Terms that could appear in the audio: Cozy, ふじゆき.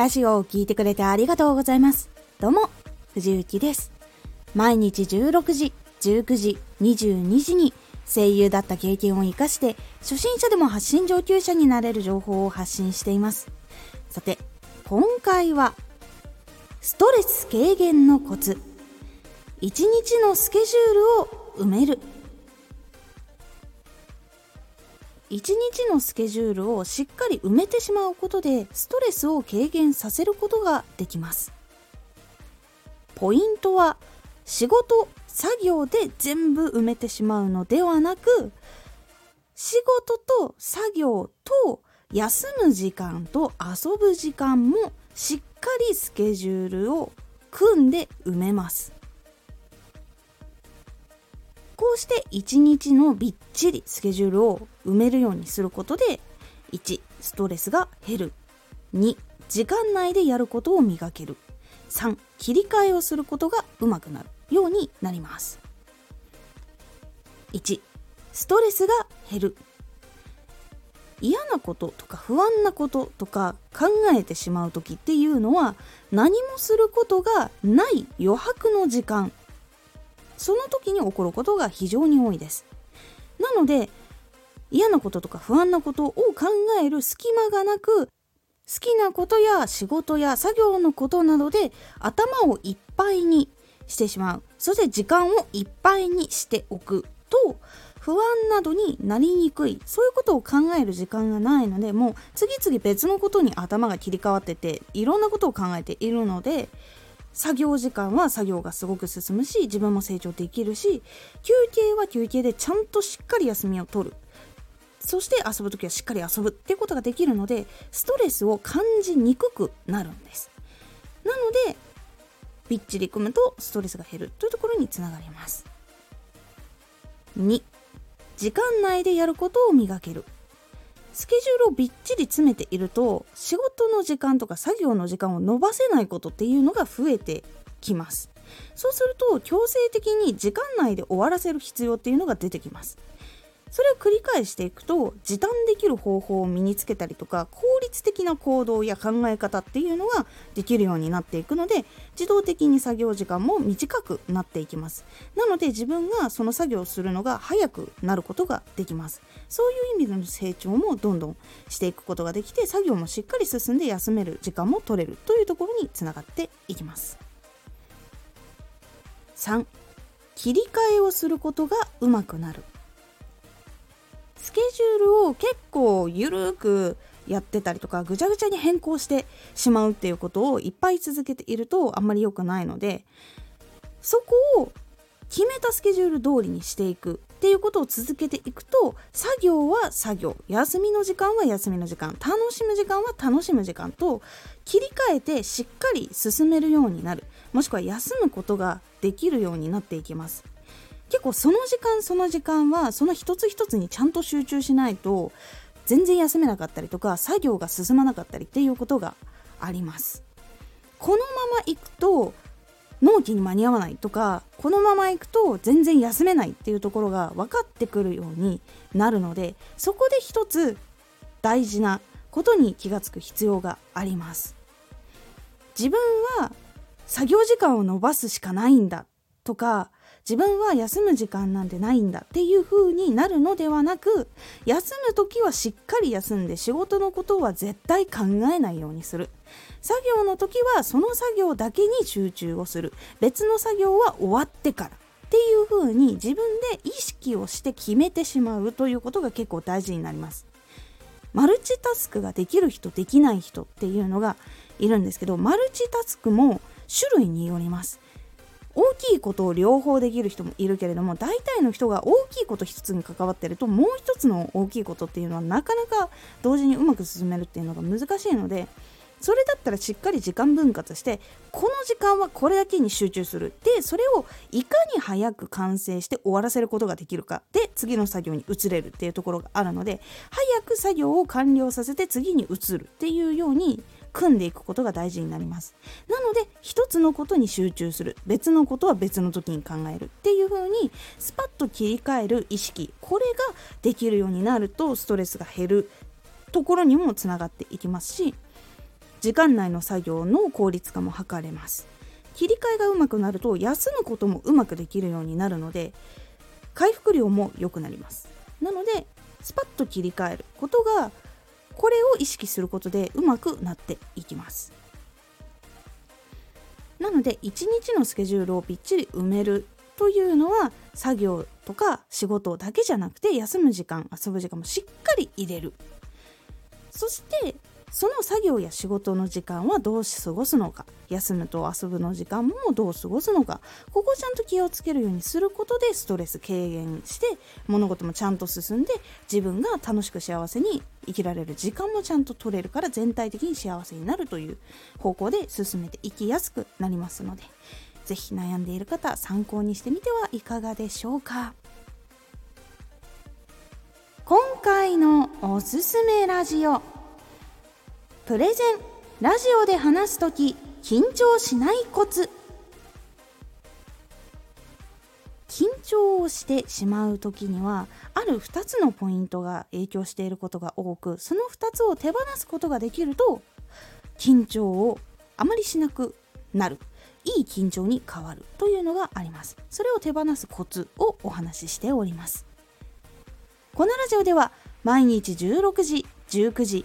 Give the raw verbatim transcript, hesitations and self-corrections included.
ラジオを聞いてくれてありがとうございます。どうも、藤幸です。毎日じゅうろくじ、じゅうくじ、にじゅうにじに声優だった経験を生かして、初心者でも発信上級者になれる情報を発信しています。さて、今回はストレス軽減のコツ、一日のスケジュールを埋める。一日のスケジュールをしっかり埋めてしまうことで、ストレスを軽減させることができます。ポイントは、仕事、作業で全部埋めてしまうのではなく、仕事と作業と休む時間と遊ぶ時間もしっかりスケジュールを組んで埋めます。こうして一日のびっちりスケジュールを埋めるようにすることで、いち. ストレスが減る、に. 時間内でやることを磨ける、さん. 切り替えをすることがうまくなるようになります。いち. ストレスが減る。嫌なこととか不安なこととか考えてしまう時っていうのは、何もすることがない余白の時間、その時に起こることが非常に多いです。なので、嫌なこととか不安なことを考える隙間がなく、好きなことや仕事や作業のことなどで頭をいっぱいにしてしまう。そして時間をいっぱいにしておくと、不安などになりにくい。そういうことを考える時間がないので、もう次々別のことに頭が切り替わってて、いろんなことを考えているので、作業時間は作業がすごく進むし、自分も成長できるし、休憩は休憩でちゃんとしっかり休みを取る。そして遊ぶときはしっかり遊ぶっていうことができるので、ストレスを感じにくくなるんです。なので、びっちり組むとストレスが減るというところにつながります。に. 時間内でやることを磨ける。スケジュールをびっちり詰めていると、仕事の時間とか作業の時間を伸ばせないことっていうのが増えてきます。そうすると、強制的に時間内で終わらせる必要っていうのが出てきます。それを繰り返していくと、時短できる方法を身につけたりとか、効率的な行動や考え方っていうのができるようになっていくので、自動的に作業時間も短くなっていきます。なので、自分がその作業をするのが早くなることができます。そういう意味での成長もどんどんしていくことができて、作業もしっかり進んで休める時間も取れるというところにつながっていきます。さん. 切り替えをすることがうまくなる。スケジュールを結構ゆるくやってたりとか、ぐちゃぐちゃに変更してしまうっていうことをいっぱい続けているとあんまり良くないので、そこを決めたスケジュール通りにしていくっていうことを続けていくと、作業は作業、休みの時間は休みの時間、楽しむ時間は楽しむ時間と切り替えてしっかり進めるようになる、もしくは休むことができるようになっていきます。結構その時間その時間は、その一つ一つにちゃんと集中しないと全然休めなかったりとか、作業が進まなかったりっていうことがあります。このままいくと納期に間に合わないとか、このままいくと全然休めないっていうところが分かってくるようになるので、そこで一つ大事なことに気がつく必要があります。自分は作業時間を伸ばすしかないんだとか、自分は休む時間なんてないんだっていう風になるのではなく、休む時はしっかり休んで、仕事のことは絶対考えないようにする。作業の時はその作業だけに集中をする。別の作業は終わってからっていう風に自分で意識をして決めてしまうということが結構大事になります。マルチタスクができる人、できない人っていうのがいるんですけど、マルチタスクも種類によります。大きいことを両方できる人もいるけれども、大体の人が大きいこと一つに関わってると、もう一つの大きいことっていうのはなかなか同時にうまく進めるっていうのが難しいので、それだったらしっかり時間分割して、この時間はこれだけに集中する。で、それをいかに早く完成して終わらせることができるかで、次の作業に移れるっていうところがあるので、早く作業を完了させて次に移るっていうように組んでいくことが大事になります。なので、一つのことに集中する、別のことは別の時に考えるっていう風にスパッと切り替える意識、これができるようになるとストレスが減るところにもつながっていきますし、時間内の作業の効率化も図れます。切り替えがうまくなると休むこともうまくできるようになるので、回復量も良くなります。なのでスパッと切り替えることが、これを意識することでうまくなっていきます。なのでいちにちのスケジュールをびっちり埋めるというのは、作業とか仕事だけじゃなくて休む時間、遊ぶ時間もしっかり入れる。そしてその作業や仕事の時間はどう過ごすのか、休むと遊ぶの時間もどう過ごすのか、ここをちゃんと気をつけるようにすることでストレス軽減して、物事もちゃんと進んで、自分が楽しく幸せに生きられる時間もちゃんと取れるから、全体的に幸せになるという方向で進めていきやすくなりますので、ぜひ悩んでいる方、参考にしてみてはいかがでしょうか。今回のおすすめラジオ、プレゼン、ラジオで話すとき緊張しないコツ。緊張をしてしまうときには、あるふたつのポイントが影響していることが多く、そのふたつを手放すことができると、緊張をあまりしなくなる、いい緊張に変わるというのがあります。それを手放すコツをお話ししております。このラジオでは毎日じゅうろくじ、じゅうくじ、